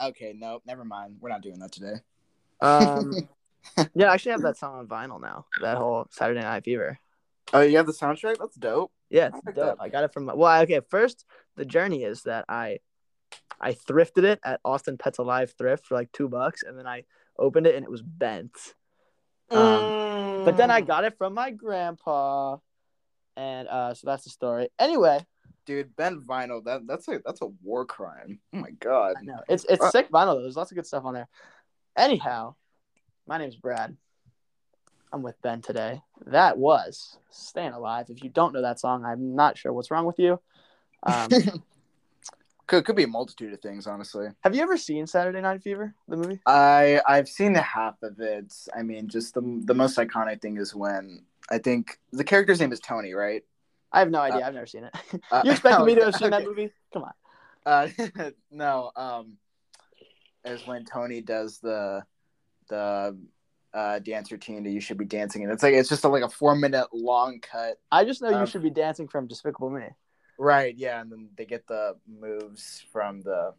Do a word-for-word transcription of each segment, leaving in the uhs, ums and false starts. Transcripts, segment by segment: Okay, no, never mind. We're not doing that today. Um, yeah, I actually have that song on vinyl now. That whole Saturday Night Fever. Oh, you have the soundtrack? That's dope. Yeah, it's I dope. I got it from. My, well, okay. First, the journey is that I, I thrifted it at Austin Pets Alive Thrift for like two bucks, and then I opened it and it was bent. Um, mm. But then I got it from my grandpa, and uh, so that's the story. Anyway. Dude, bent vinyl, that that's a that's a war crime. Oh my god. I know. It's it's uh, sick vinyl though. There's lots of good stuff on there. Anyhow, my name's Brad. I'm with Ben today. That was Staying Alive. If you don't know that song, I'm not sure what's wrong with you. Um could could be a multitude of things, honestly. Have you ever seen Saturday Night Fever, the movie? I I've seen half of it. I mean, just the the most iconic thing is when I think the character's name is Tony, right? I have no idea. Uh, I've never seen it. Uh, you expected no, me to have seen okay. that movie? Come on. Uh, no. Um, is when Tony does the the uh, dance routine to "You Should Be Dancing," and it's like it's just a, like a four minute long cut. I just know um, "You Should Be Dancing" from Despicable Me. Right. Yeah, and then they get the moves from the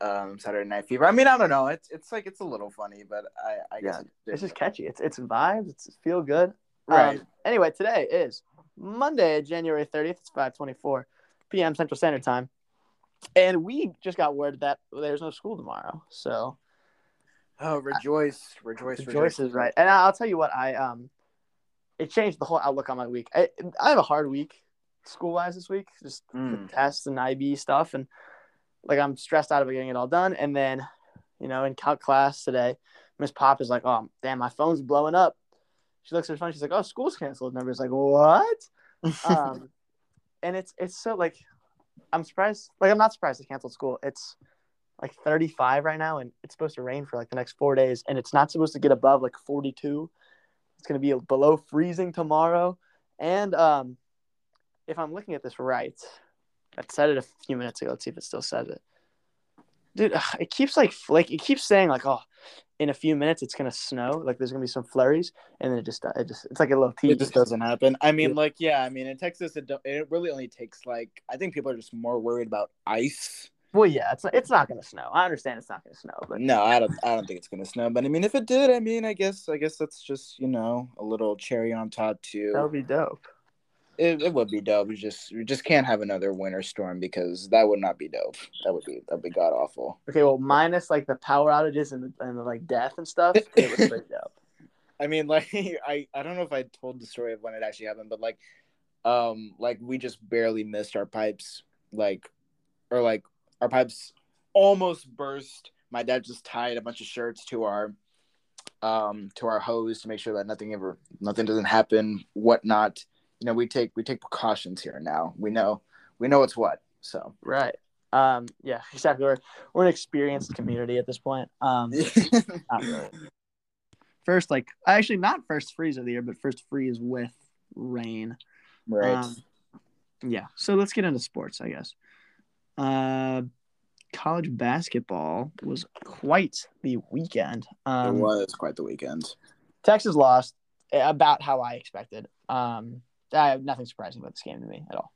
um, Saturday Night Fever. I mean, I don't know. It's it's like it's a little funny, but I, I yeah, guess it's, it's just catchy. It's it's vibes. It's feel good. Right. Um, anyway, today is Monday, January thirtieth, it's five twenty-four p.m. Central Standard Time, and we just got word that there's no school tomorrow. So, oh, rejoice, I, rejoice, rejoice is right. And I'll tell you what, I um, it changed the whole outlook on my week. I, I have a hard week, school wise, this week, just mm. tests and I B stuff, and like I'm stressed out about getting it all done. And then, you know, in calc class today, Miss Pop is like, "Oh, damn, my phone's blowing up." She looks at her phone. She's like, "Oh, school's canceled." And everybody's like, "What?" um, and it's it's so like, I'm surprised. Like, I'm not surprised they canceled school. It's like thirty-five right now, and it's supposed to rain for like the next four days, and it's not supposed to get above like forty-two. It's gonna be below freezing tomorrow. And um, if I'm looking at this right, I said it a few minutes ago. Let's see if it still says it. Dude, ugh, it keeps like like it keeps saying like, "Oh, in a few minutes it's gonna snow." Like there's gonna be some flurries, and then it just it just it's like a little tease. It just doesn't happen. I mean, yeah. like yeah, I mean in Texas it don't, it really only takes like I think people are just more worried about ice. Well, yeah, it's not, it's not gonna snow. I understand it's not gonna snow, but no, I don't I don't think it's gonna snow. But I mean, if it did, I mean, I guess I guess that's just you know a little cherry on top too. That would be dope. It, it would be dope. We just we just can't have another winter storm because that would not be dope. That would be that'd be god awful. Okay, well, minus like the power outages and the, and the like death and stuff, it was pretty dope. I mean, like I, I don't know if I told the story of when it actually happened, but like, um, like we just barely missed our pipes, like, or like our pipes almost burst. My dad just tied a bunch of shirts to our, um, to our hose to make sure that nothing ever nothing doesn't happen, whatnot. You know, we take we take precautions here now. We know we know what's what. So right, um, yeah, exactly. We're we're an experienced community at this point. Um, not really. First, like actually not first freeze of the year, but first freeze with rain. Right. Um, yeah. So let's get into sports, I guess. Uh, college basketball was quite the weekend. Um, it was quite the weekend. Texas lost about how I expected. Um. I have nothing surprising about this game to me at all.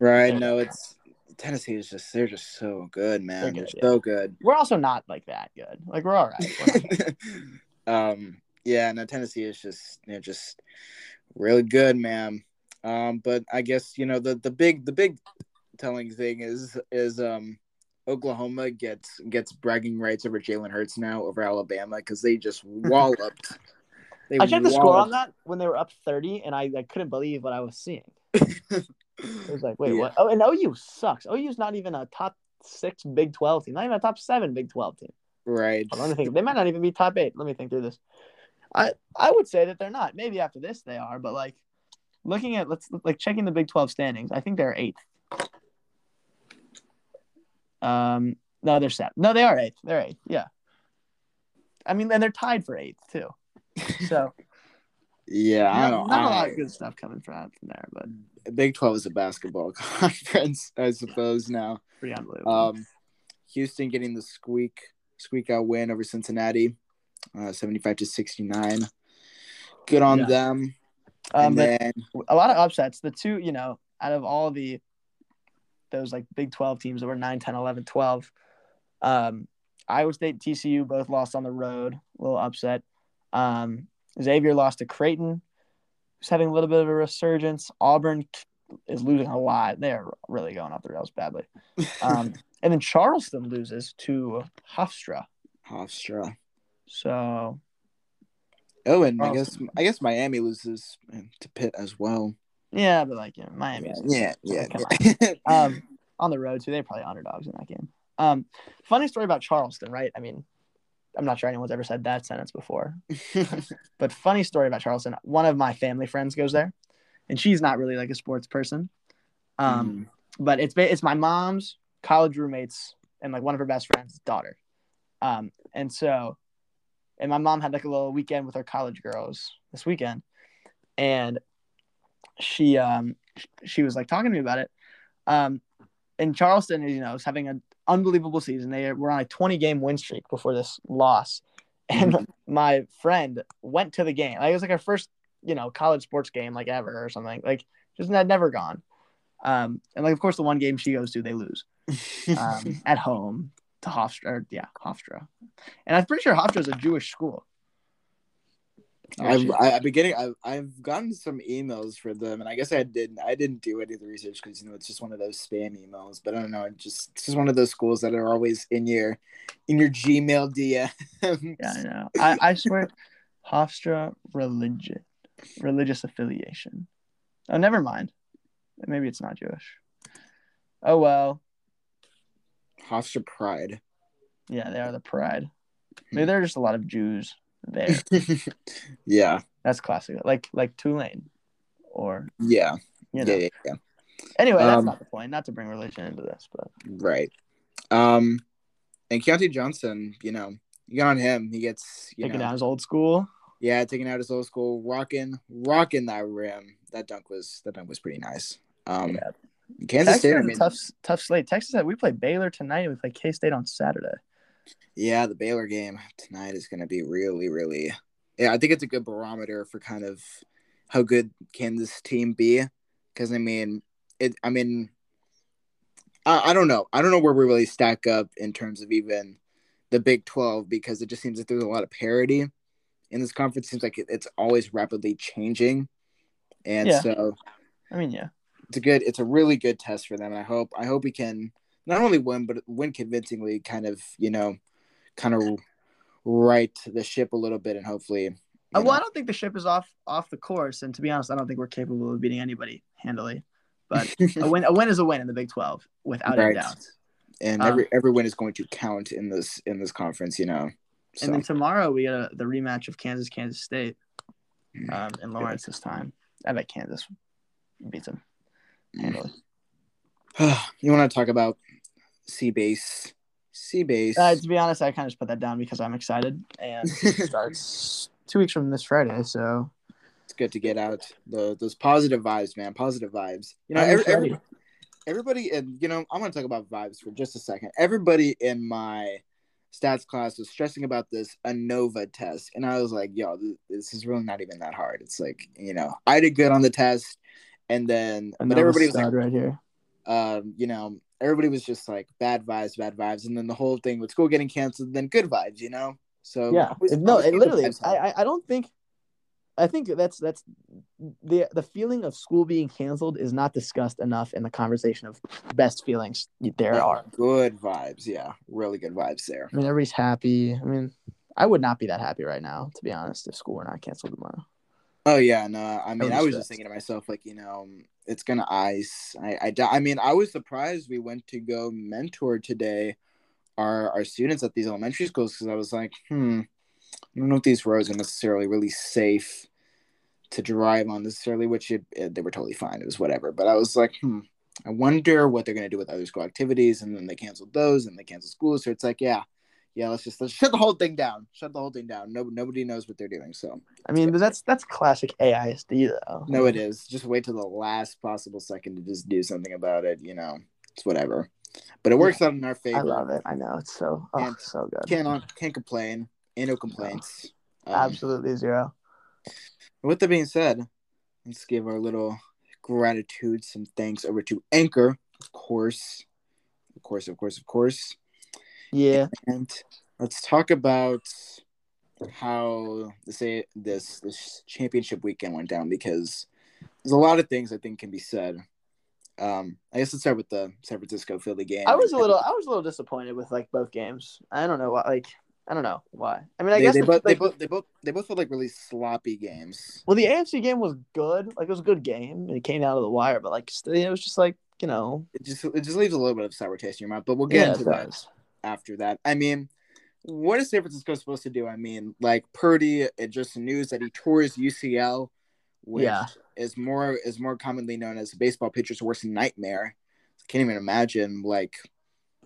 Right. They're no, it's – Tennessee is just – they're just so good, man. They're, good, they're yeah. so good. We're also not, like, that good. Like, we're all right. We're um, yeah, no, Tennessee is just – they're just really good, man. Um, but I guess, you know, the, the big the big telling thing is is um, Oklahoma gets gets bragging rights over Jalen Hurts now over Alabama because they just walloped – They I checked the score on that when they were up thirty, and I, I couldn't believe what I was seeing. It was like, wait, yeah. what? Oh, and O U sucks. O U's not even a top six Big twelve team. Not even a top seven Big twelve team. Right. Let me think. They might not even be top eight. Let me think through this. I I would say that they're not. Maybe after this they are, but like looking at let's like checking the Big twelve standings, I think they're eighth. Um, no, they're seven. No, they are eighth. They're eighth. Yeah. I mean, and they're tied for eighth too. So Yeah, I don't. Not I, a lot of good stuff coming from there, but Big twelve is a basketball conference, I suppose. Now, pretty unbelievable. Um, Houston getting the squeak squeak out win over Cincinnati, uh, seventy-five to sixty-nine. Good on yeah. them. Um, and then a lot of upsets. The two, you know, out of all the those like Big twelve teams that were nine, ten, eleven, twelve, um, Iowa State, T C U both lost on the road. A little upset. Um, Xavier lost to Creighton, who's having a little bit of a resurgence. Auburn is losing a lot. They're really going off the rails badly. Um, and then Charleston loses to Hofstra. Hofstra. So. Oh, and Charleston. I guess I guess Miami loses to Pitt as well. Yeah, but like you know, Miami. Yeah, yeah. yeah, yeah. On. um, on the road too. They're probably underdogs in that game. Um, funny story about Charleston, right? I mean. I'm not sure anyone's ever said that sentence before, but funny story about Charleston. One of my family friends goes there, and she's not really like a sports person. Um, mm. But it's it's my mom's college roommates and like one of her best friends' daughter. Um, and so, and my mom had like a little weekend with her college girls this weekend, and she um she was like talking to me about it. Um, and Charleston, you know, is having a unbelievable season. They were on a twenty game win streak before this loss, and my friend went to the game. Like, it was like our first, you know, college sports game like ever or something. Like, just had never gone. Um, and like of course the one game she goes to, they lose um, at home to Hofstra. Or, yeah, Hofstra. And I'm pretty sure Hofstra is a Jewish school. I've, I've been getting. I've, I've gotten some emails for them, and I guess I didn't. I didn't do any of the research because you know it's just one of those spam emails. But I don't know. It just it's just one of those schools that are always in your, in your Gmail D M. Yeah, I know. I, I swear, Hofstra religion, religious affiliation. Oh, never mind. Maybe it's not Jewish. Oh well. Hofstra Pride. Yeah, they are the Pride. Maybe they're just a lot of Jews there. Yeah, that's classic, like like Tulane or yeah you know. yeah, yeah, yeah anyway that's um, not the point, not to bring religion into this, but right. Um and Keontae Johnson, you know, you got on him, he gets you taking know, out his old school yeah taking out his old school rocking rocking that rim. That dunk was that dunk was pretty nice. um yeah. Kansas Texas State, I mean, tough tough slate. Texas, we play Baylor tonight and we play K-State on Saturday. Yeah, the Baylor game tonight is going to be really, really – yeah, I think it's a good barometer for kind of how good can this team be, because, I mean, it. I mean, I, I don't know. I don't know where we really stack up in terms of even the Big twelve, because it just seems like there's a lot of parity in this conference. It seems like it, it's always rapidly changing. And yeah. so – I mean, yeah. It's a good – it's a really good test for them. I hope. I hope we can – not only win, but win convincingly, kind of, you know, kind of right the ship a little bit, and hopefully. Well, know. I don't think the ship is off off the course, and to be honest, I don't think we're capable of beating anybody handily. But a win, a win is a win in the Big twelve, without right. a doubt. And um, every every win is going to count in this in this conference, you know. So. And then tomorrow we got the rematch of Kansas Kansas State, um, in Lawrence this time. I bet Kansas beats them handily. You want to talk about C-Base. C-Base. Uh, to be honest, I kind of just put that down because I'm excited. And it starts two weeks from this Friday, so. It's good to get out the those positive vibes, man. Positive vibes. You know, every, every, everybody, and, you know, I'm going to talk about vibes for just a second. Everybody in my stats class was stressing about this ANOVA test. And I was like, yo, this is really not even that hard. It's like, you know, I did good on the test. And then, ANOVA but everybody was like, right here. Um, you know, everybody was just like bad vibes, bad vibes, and then the whole thing with school getting canceled, then good vibes, you know. So yeah, always, no, it literally. I I don't think, I think that's that's the the feeling of school being canceled is not discussed enough in the conversation of best feelings there yeah, are. Good vibes, yeah, really good vibes there. I mean, everybody's happy. I mean, I would not be that happy right now, to be honest, if school were not canceled tomorrow. Oh yeah, no. I mean, I was just thinking to myself, like, you know, it's gonna ice. I, I, I mean, I was surprised we went to go mentor today, our our students at these elementary schools, because I was like, hmm, I don't know if these roads are necessarily really safe to drive on necessarily. Which it, it, they were totally fine. It was whatever. But I was like, hmm, I wonder what they're gonna do with other school activities. And then they canceled those, and they canceled schools. So it's like, yeah, yeah, let's just let's shut the whole thing down. Shut the whole thing down. No, nobody knows what they're doing. So I mean, but that's that's classic A I S D though. No, it is. Just wait till the last possible second to just do something about it. You know, it's whatever. But it works out in our favor. I love it. I know it's so oh, it's so good. Can't can't complain. Ain't no complaints. No. Um, Absolutely zero. With that being said, let's give our little gratitude, some thanks over to Anchor, of course. Of course, of course, of course. Yeah. And let's talk about how say this this championship weekend went down, because there's a lot of things I think can be said. Um, I guess let's start with the San Francisco Philly game. I was a little, I was a little disappointed with like both games. I don't know why, like I don't know why. I mean, I they, guess they both, like, they both, they both, they both were like really sloppy games. Well, the A F C game was good. Like it was a good game, and it came down to the wire. But like, it was just like you know, it just it just leaves a little bit of sour taste in your mouth. But we'll get yeah, into that does. after that. I mean, what is San Francisco supposed to do? I mean, like Purdy, it just news that he tore his U C L. Which yeah. is more is more commonly known as a baseball pitcher's worst nightmare. Can't even imagine, like,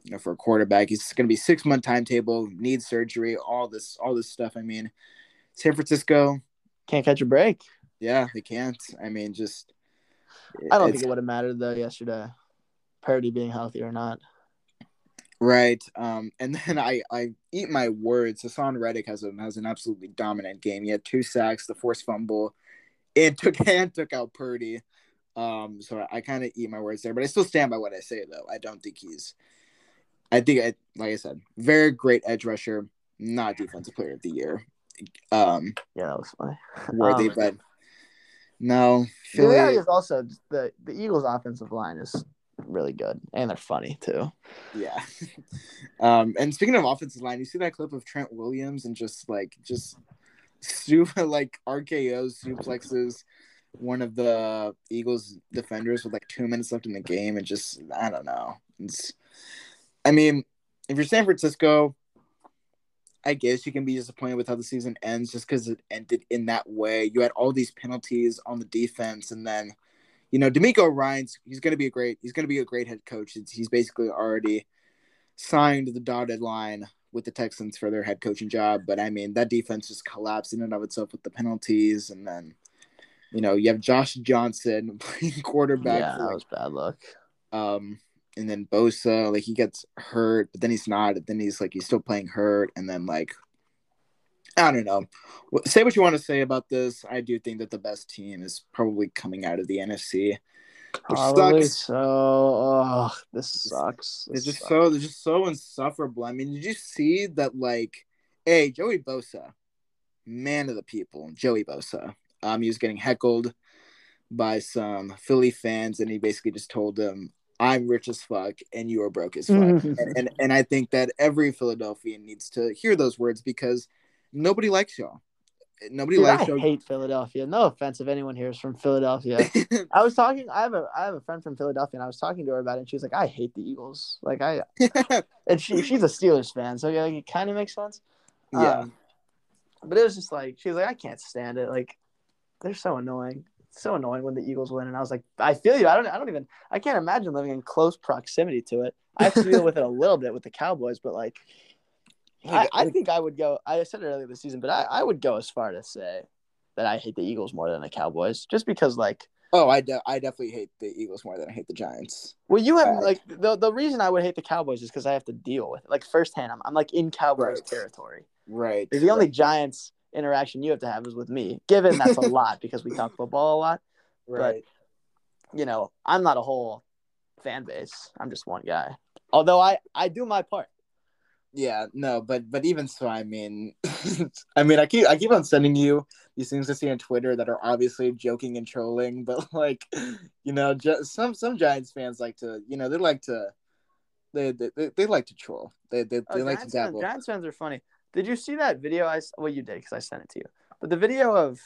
you know, for a quarterback, he's going to be six month timetable, needs surgery, all this, all this stuff. I mean, San Francisco can't catch a break. Yeah, they can't. I mean, just I don't think it would have mattered though yesterday, Purdy being healthy or not. Right, um, and then I, I eat my words. Hassan Reddick has a, has an absolutely dominant game. He had two sacks, the forced fumble. It took and took out Purdy, um. So I, I kind of eat my words there, but I still stand by what I say though. I don't think he's. I think I like I said, very great edge rusher, not defensive player of the year. Um. Yeah, that was funny. Worthy, um, but no. Philly, the reality is also the the Eagles' offensive line is really good, and they're funny too. Yeah. um. And speaking of offensive line, you see that clip of Trent Williams and just like just. Super, like R K Os, suplexes one of the Eagles defenders with like two minutes left in the game, and just I don't know. It's, I mean, if you're San Francisco, I guess you can be disappointed with how the season ends just because it ended in that way. You had all these penalties on the defense, and then you know D'Amico Ryan's he's gonna be a great he's gonna be a great head coach. It's, he's basically already signed the dotted line with the Texans for their head coaching job. But, I mean, that defense just collapsed in and of itself with the penalties. And then, you know, you have Josh Johnson playing quarterback. Yeah, for, that was bad luck. Um, and then Bosa, like, he gets hurt, but then he's not. And then he's, like, he's still playing hurt. And then, like, I don't know. Say what you want to say about this. I do think that the best team is probably coming out of the N F C. Which Probably sucks. so. Oh, this sucks. This it's just sucks. so. They're just so insufferable. I mean, did you see that? Like, hey, Joey Bosa, man of the people, Joey Bosa. Um, he was getting heckled by some Philly fans, and he basically just told them, "I'm rich as fuck, and you are broke as fuck." and, and and I think that every Philadelphian needs to hear those words because nobody likes y'all. Nobody Dude, likes I Joe- hate Philadelphia. No offense if anyone here is from Philadelphia. I was talking I have a I have a friend from Philadelphia and I was talking to her about it and she was like, I hate the Eagles. Like I and she she's a Steelers fan, so yeah, like, it kinda makes sense. Yeah. Um, but it was just like she was like, I can't stand it. Like they're so annoying. It's so annoying when the Eagles win. And I was like, I feel you. I don't I don't even I can't imagine living in close proximity to it. I have to deal with it a little bit with the Cowboys, but like I, I think I would go – I said it earlier this season, but I, I would go as far to say that I hate the Eagles more than the Cowboys just because, like – Oh, I, de- I definitely hate the Eagles more than I hate the Giants. Well, you have uh, – like the the reason I would hate the Cowboys is because I have to deal with it. Like firsthand, I'm, I'm like in Cowboys right. territory. Right. The right. only Giants interaction you have to have is with me, given that's a lot because we talk football a lot. Right. But, you know, I'm not a whole fan base. I'm just one guy. Although I, I do my part. Yeah, no, but but even so, I mean, I mean, I keep I keep on sending you these things I see on Twitter that are obviously joking and trolling, but like, you know, just some some Giants fans like to, you know, they like to, they they, they like to troll. They they, oh, they like Giants to dabble. Fans, Giants fans are funny. Did you see that video? I well, you did because I sent it to you. But the video of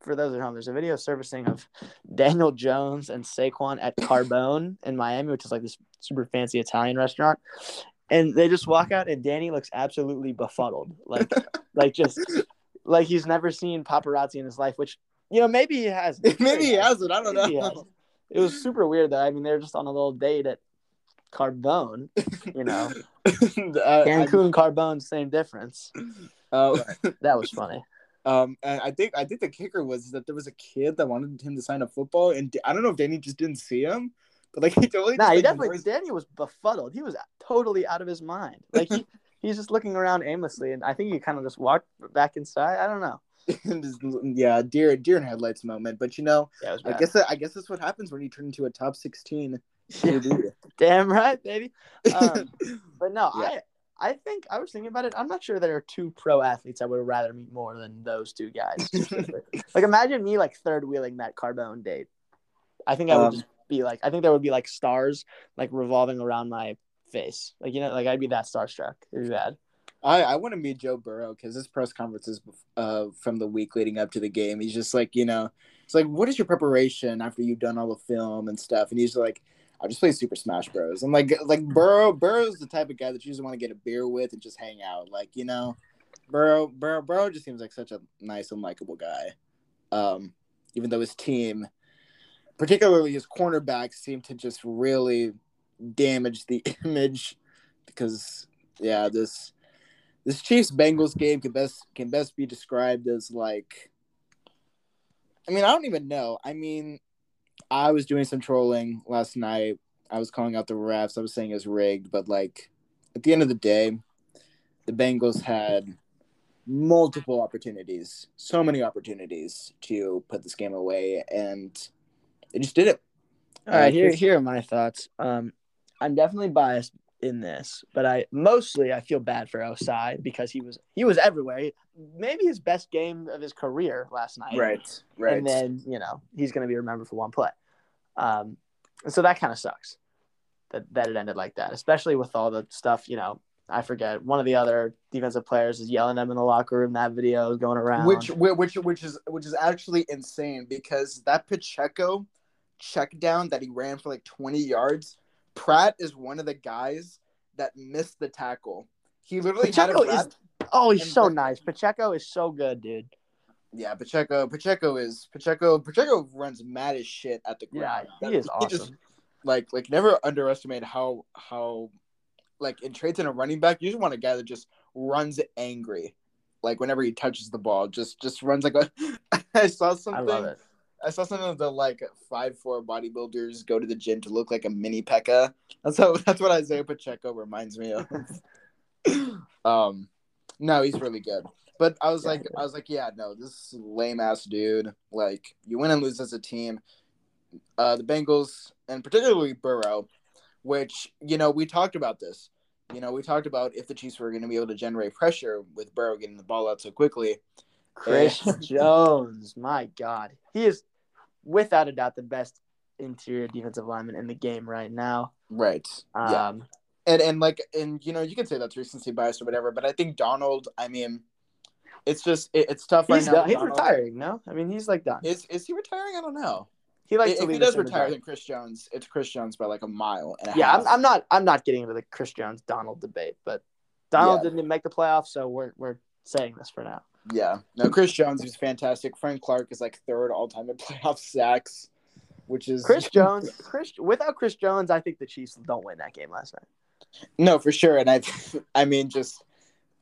for those at home, there's a video servicing of Daniel Jones and Saquon at Carbone in Miami, which is like this super fancy Italian restaurant. And they just walk out, and Danny looks absolutely befuddled, like, like just, like he's never seen paparazzi in his life. Which, you know, maybe he has. Maybe he hasn't. I don't know. It was super weird though. I mean, they're just on a little date at Carbone, you know. I, Cancun, I, Carbone, same difference. Uh, that was funny. Um, and I think I think the kicker was that there was a kid that wanted him to sign a football, and I don't know if Danny just didn't see him, but like he totally. Nah, just, he like, definitely. Ignored... Danny was befuddled. He was totally out of his mind. Like he, he's just looking around aimlessly, and I think he kind of just walked back inside. I don't know. Just, yeah, deer deer in headlights moment. But you know, yeah, I guess I guess that's what happens when you turn into a top sixteen. Yeah. Damn right, baby. Um, but no, yeah. I I think I was thinking about it. I'm not sure there are two pro athletes I would rather meet more than those two guys. Like imagine me like third wheeling that Carbone date. I think I would um, just be like I think there would be like stars like revolving around my face. Like you know, like I'd be that starstruck. It'd be bad. I, I want to meet Joe Burrow because this press conference is uh, from the week leading up to the game. He's just like, you know, it's like, what is your preparation after you've done all the film and stuff? And he's like, I'll just play Super Smash Bros. I'm like, like Burrow, Burrow's the type of guy that you just want to get a beer with and just hang out. Like, you know, Burrow, Burrow, Burrow just seems like such a nice and likable guy. Um, even though his team, particularly his cornerbacks, seem to just really damage the image because, yeah, this. This Chiefs-Bengals game can best can best be described as like, I mean, I don't even know. I mean, I was doing some trolling last night. I was calling out the refs. I was saying it was rigged. But like, at the end of the day, the Bengals had multiple opportunities, so many opportunities to put this game away, and they just did it. All right, uh, here here are my thoughts. Um, I'm definitely biased in this, but I mostly I feel bad for Osai because he was he was everywhere. He, maybe his best game of his career last night. Right, right. And then you know he's going to be remembered for one play, um, and so that kind of sucks that that it ended like that. Especially with all the stuff, you know, I forget one of the other defensive players is yelling at him in the locker room. That video is going around, which which which is which is actually insane because that Pacheco check down that he ran for like twenty yards. Pratt is one of the guys that missed the tackle. He literally Pacheco had is oh, he's so nice. Pacheco is so good, dude. Yeah, Pacheco. Pacheco is Pacheco. Pacheco runs mad as shit at the ground. Yeah, he that, is he awesome. Just, like, like never underestimate how how like in traits in a running back, you just want a guy that just runs angry. Like whenever he touches the ball, just just runs like a. I saw something. I love it. I saw some of the like five foot four bodybuilders go to the gym to look like a mini Pekka. That's how, that's what Isaiah Pacheco reminds me of. um, no, he's really good. But I was yeah, like, I was like, yeah, no, this lame ass dude. Like, you win and lose as a team. Uh, the Bengals and particularly Burrow, which you know we talked about this. You know we talked about if the Chiefs were going to be able to generate pressure with Burrow getting the ball out so quickly. Chris Jones, my God. He is, without a doubt, the best interior defensive lineman in the game right now. Right. Um, yeah. And, and like, and, you know, you can say that's recency bias or whatever, but I think Donald, I mean, it's just, it, it's tough right now. Done. He's Donald, retiring, no? I mean, he's, like, done. Is is he retiring? I don't know. He likes if, to if he does retire, then Chris Jones, it's Chris Jones by, like, a mile and a yeah, half. Yeah, I'm, I'm not I'm not getting into the Chris Jones-Donald debate, but Donald yeah. didn't even make the playoffs, so we're we're saying this for now. Yeah. No, Chris Jones is fantastic. Frank Clark is like third all-time in playoff sacks, which is – Chris Jones – Chris without Chris Jones, I think the Chiefs don't win that game last night. No, for sure. And I I mean just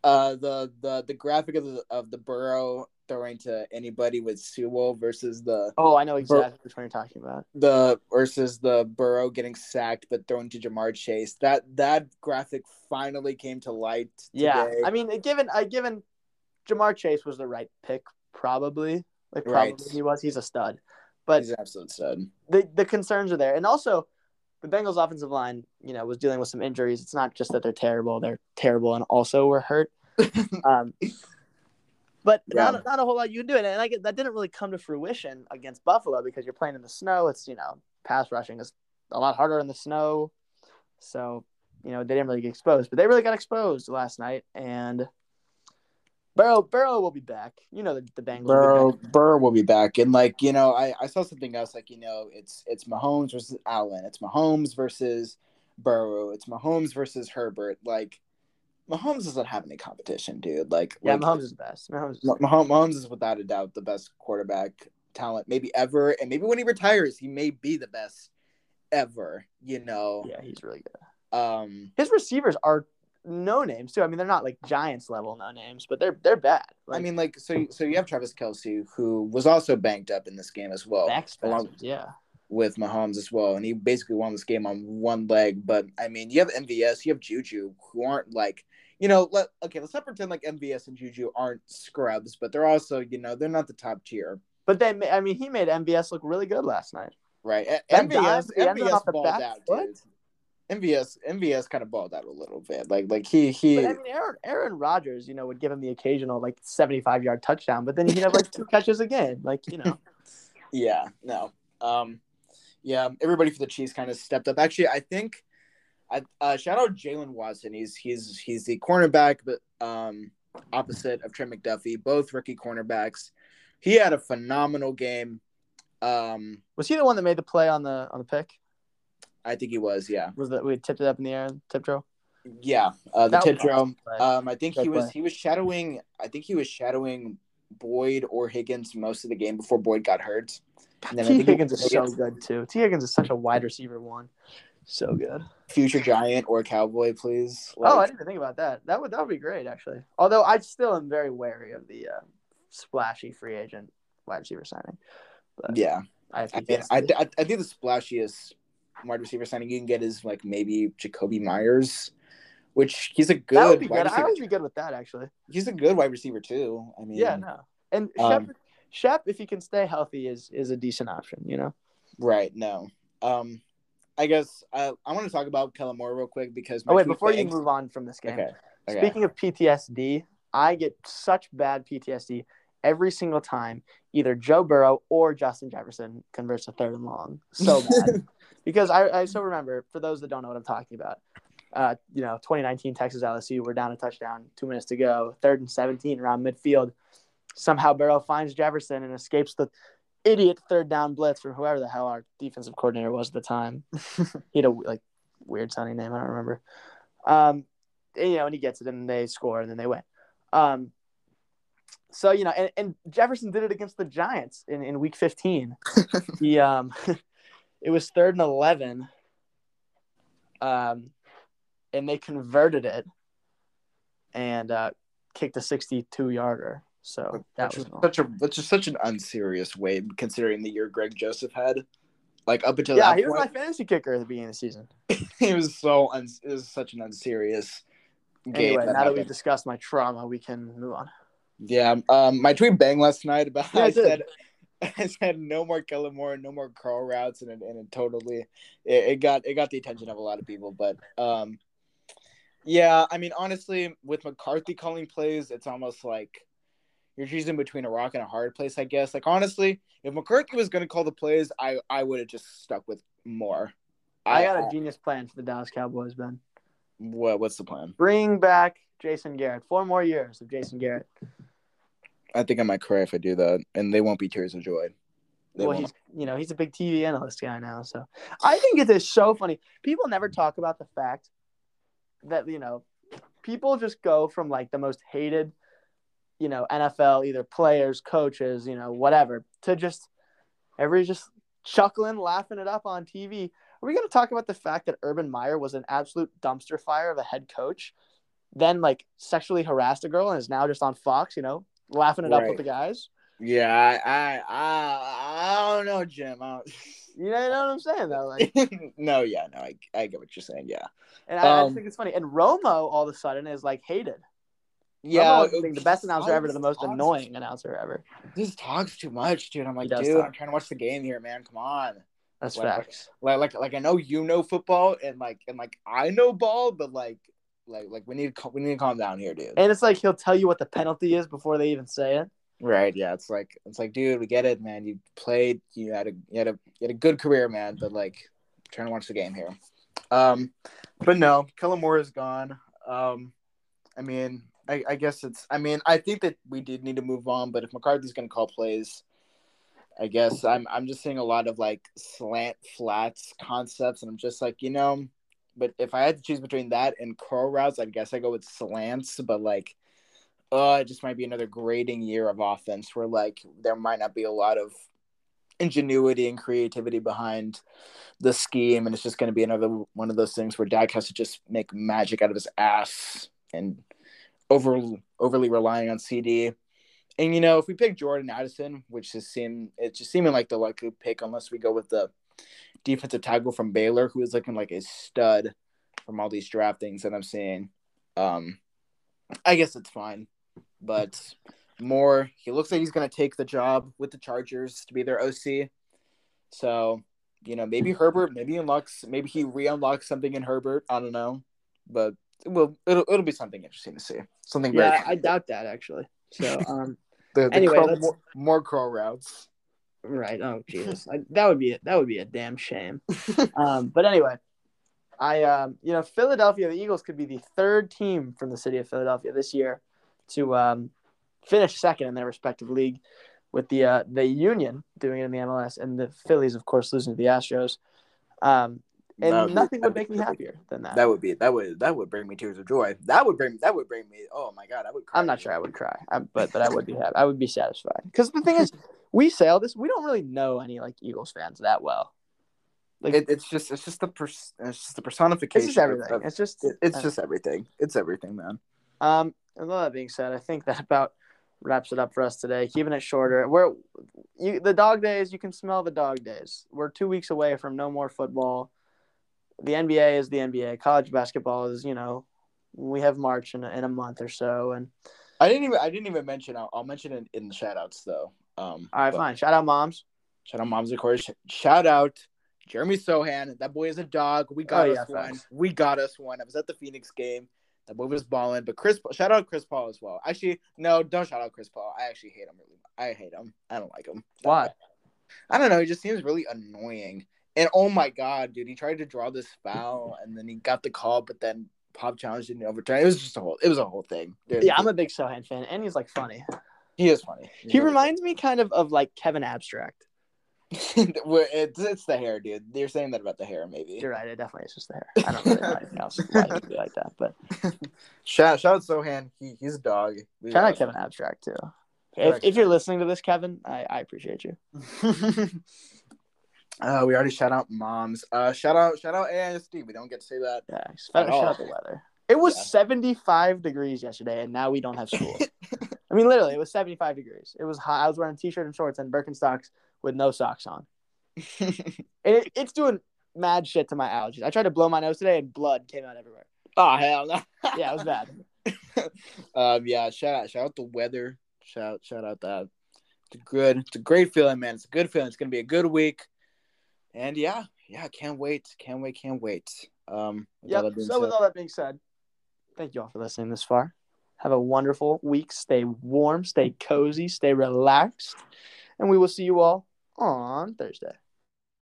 uh, the, the the graphic of the, of the Burrow throwing to anybody with Sewell versus the – Oh, I know exactly Bur- which one you're talking about. The versus the Burrow getting sacked but throwing to Jamar Chase. That that graphic finally came to light today. Yeah. I mean, given uh, – given – Jamar Chase was the right pick, probably. Like, probably right. he was. He's a stud. But he's an absolute stud. The, the concerns are there. And also, the Bengals' offensive line, you know, was dealing with some injuries. It's not just that they're terrible. They're terrible and also were hurt. um, but yeah. not, not a whole lot you can do. And I get, that didn't really come to fruition against Buffalo because you're playing in the snow. It's, you know, pass rushing is a lot harder in the snow. So, you know, they didn't really get exposed. But they really got exposed last night. And... Burrow, Burrow will be back. You know the, the Bengals. Burrow, will be back. Burrow will be back, and like you know, I, I saw something else. Like you know, it's it's Mahomes versus Allen. It's Mahomes versus Burrow. It's Mahomes versus Herbert. Like Mahomes doesn't have any competition, dude. Like yeah, like, Mahomes is the best. Mahomes is, Mah- Mahomes is without a doubt the best quarterback talent maybe ever, and maybe when he retires, he may be the best ever. You know. Yeah, he's really good. Um, his receivers are no names too. I mean, they're not like Giants level no names, but they're they're bad. Like, I mean, like so so you have Travis Kelce, who was also banked up in this game as well, along, yeah, with Mahomes as well, and he basically won this game on one leg. But I mean, you have M V S, you have Juju, who aren't like, you know, let okay, let's not pretend like M V S and Juju aren't scrubs, but they're also, you know, they're not the top tier. But they, I mean, he made M V S look really good last night. Right, M V S, M V S balled out, dude. M V S M V S kind of balled out a little bit. Like like he he but, I mean, Aaron Aaron Rodgers, you know, would give him the occasional like seventy-five yard touchdown, but then he'd have like two catches a game. Like, you know. Yeah, no. Um yeah, everybody for the Chiefs kind of stepped up. Actually, I think I uh, shout out Jalen Watson. He's he's he's the cornerback, but um opposite of Trent McDuffie, both rookie cornerbacks. He had a phenomenal game. Um was he the one that made the play on the on the pick? I think he was, yeah. Was that we tipped it up in the air, tip drill? Yeah, uh, the tip drill. Um, I think he was he was shadowing. I think he was shadowing Boyd or Higgins most of the game before Boyd got hurt. And then T. Higgins is so good too. T. Higgins is such a wide receiver one, so good. Future Giant or Cowboy, please. Like, oh, I didn't even think about that. That would that would be great actually. Although I still am very wary of the uh, splashy free agent wide receiver signing. But yeah, I think I, mean, I, I, I think the splashiest wide receiver signing you can get is like maybe Jacoby Myers, which he's a good. That would be wide good. Receiver. I would be good with that actually. He's a good wide receiver too. I mean, yeah, no, and um, Shep, Shep, if he can stay healthy, is is a decent option. You know, right? No, um, I guess I I want to talk about Kellen Moore real quick because oh wait, before banks... you move on from this game, okay. Okay. Speaking of P T S D, I get such bad P T S D every single time either Joe Burrow or Justin Jefferson converts a third and long. So bad. Because I, I still remember, for those that don't know what I'm talking about, uh, you know, twenty nineteen Texas L S U, we're down a touchdown, two minutes to go, third and seventeen around midfield. Somehow Burrow finds Jefferson and escapes the idiot third down blitz from whoever the hell our defensive coordinator was at the time. He had a like weird sounding name, I don't remember. Um, and, you know, and he gets it and they score and then they win. Um, so you know, and, and Jefferson did it against the Giants in, in week fifteen. He um. It was third and eleven, um, and they converted it and uh, kicked a sixty-two yarder. So that which was such a which is such an unserious way considering the year Greg Joseph had, like up until yeah, that he point, was my fantasy kicker at the beginning of the season. It was so un- it was such an unserious game. Anyway, that now happened. That we've discussed my trauma, we can move on. Yeah, um, my tweet banged last night about yeah, I said. I said no more Kellen Moore, no more curl routes, and it, and it totally it, it got it got the attention of a lot of people. But um, yeah, I mean, honestly, with McCarthy calling plays, it's almost like you're choosing between a rock and a hard place, I guess. Like honestly, if McCarthy was going to call the plays, I, I would have just stuck with Moore. I, I got a genius plan for the Dallas Cowboys, Ben. What what's the plan? Bring back Jason Garrett. Four more years of Jason Garrett. I think I might cry if I do that, and they won't be tears of joy. They well, won't. he's you know he's a big T V analyst guy now, so I think it is so funny. People never talk about the fact that you know people just go from like the most hated, you know, N F L either players, coaches, you know, whatever, to just everybody's just chuckling, laughing it up on T V. Are we going to talk about the fact that Urban Meyer was an absolute dumpster fire of a head coach, then like sexually harassed a girl and is now just on Fox, you know? Laughing it right. up with the guys. Yeah, I, I, I, I don't know, Jim. I don't... You know, you know what I'm saying, though. Like, no, yeah, no, I, I get what you're saying. Yeah, and I, um, I just think it's funny. And Romo, all of a sudden, is like hated. Yeah, was, it, the best announcer ever to the most annoying too. announcer ever. He just talks too much, dude. I'm like, dude, talk. I'm trying to watch the game here, man. Come on. That's like, facts. Like, like, like, I know you know football, and like, and like, I know ball, but like. Like, like we need to we need to calm down here, dude. And it's like he'll tell you what the penalty is before they even say it. Right? Yeah. It's like it's like, dude, we get it, man. You played. You had a you had a you had a good career, man. But like, I'm trying to watch the game here. Um, but no, Kellen Moore is gone. Um, I mean, I, I guess it's. I mean, I think that we did need to move on. But if McCarthy's going to call plays, I guess I'm I'm just seeing a lot of like slant flats concepts, and I'm just like, you know. But if I had to choose between that and curl routes, I guess I go with slants. But, like, uh, it just might be another grading year of offense where, like, there might not be a lot of ingenuity and creativity behind the scheme, and it's just going to be another one of those things where Dak has to just make magic out of his ass and over overly relying on C D. And you know, if we pick Jordan Addison, which is seem it's just seeming like the likely pick, unless we go with the defensive tackle from Baylor, who is looking like a stud from all these draftings that I'm seeing. Um, I guess it's fine, but Moore, he looks like he's going to take the job with the Chargers to be their O C. So, you know, maybe Herbert, maybe unlocks, maybe he re-unlocks something in Herbert. I don't know, but it will, it'll it'll be something interesting to see. Something great. Yeah, I doubt that actually. So, um, the, the anyway, curl, more, more curl routes. Right. Oh, Jesus. I, that would be a, that would be a damn shame. um, but anyway, I um, you know, Philadelphia, the Eagles could be the third team from the city of Philadelphia this year to um, finish second in their respective league, with the uh, the Union doing it in the M L S and the Phillies, of course, losing to the Astros. Um, and no, nothing would make me happier than that. That would be that would that would bring me tears of joy. That would bring that would bring me. Oh my God, I would cry. I'm not sure I would cry, I, but but I would be happy. I would be satisfied because the thing is, we say all this. We don't really know any like Eagles fans that well. Like it, it's just it's just the pers- it's just the personification. It's just everything. Of, it's just it, it's just know. everything. It's everything, man. Um, and all that being said, I think that about wraps it up for us today. Keeping it shorter. We're you, the dog days. You can smell the dog days. We're two weeks away from no more football. The N B A is the N B A. College basketball is, you know, we have March in a, in a month or so. And I didn't even I didn't even mention. I'll, I'll mention it in the shout outs though. Um, all right, fine. Shout out moms. Shout out moms, of course. Shout out Jeremy Sohan. That boy is a dog. We got oh, us yeah, one. Thanks. We got us one. I was at the Phoenix game. That boy was balling. But Chris, shout out Chris Paul as well. Actually, no, don't shout out Chris Paul. I actually hate him. I hate him. I don't like him. Why? I don't know. He just seems really annoying. And oh my God, dude, he tried to draw this foul, and then he got the call, but then Pop challenged didn't overturn. It was just a whole. It was a whole thing. Dude. Yeah, I'm a big Sohan fan, and he's like funny. He is funny. He's he really reminds funny. me kind of of like Kevin Abstract. it's, it's the hair, dude. You're saying that about the hair, maybe. You're right. It definitely is just the hair. I don't really know anything else like, like that. But shout shout out Sohan. He he's a dog. We shout out Kevin him. Abstract too. If, if you're listening to this, Kevin, I, I appreciate you. Uh, we already shout out moms. Uh, shout out, shout out A I S D. We don't get to say that. Yeah, shout out the weather. It was yeah. seventy-five degrees yesterday, and now we don't have school. I mean, literally, it was seventy-five degrees. It was hot. I was wearing a t-shirt and shorts and Birkenstocks with no socks on. it, it's doing mad shit to my allergies. I tried to blow my nose today, and blood came out everywhere. Oh hell no! Yeah, it was bad. um, yeah, shout out, shout out the weather. Shout, shout out that. It's good. It's a great feeling, man. It's a good feeling. It's gonna be a good week. And yeah, yeah, can't wait, can't wait, can't wait. Um, yeah. So said. with all that being said, thank you all for listening this far. Have a wonderful week. Stay warm, stay cozy, stay relaxed, and we will see you all on Thursday.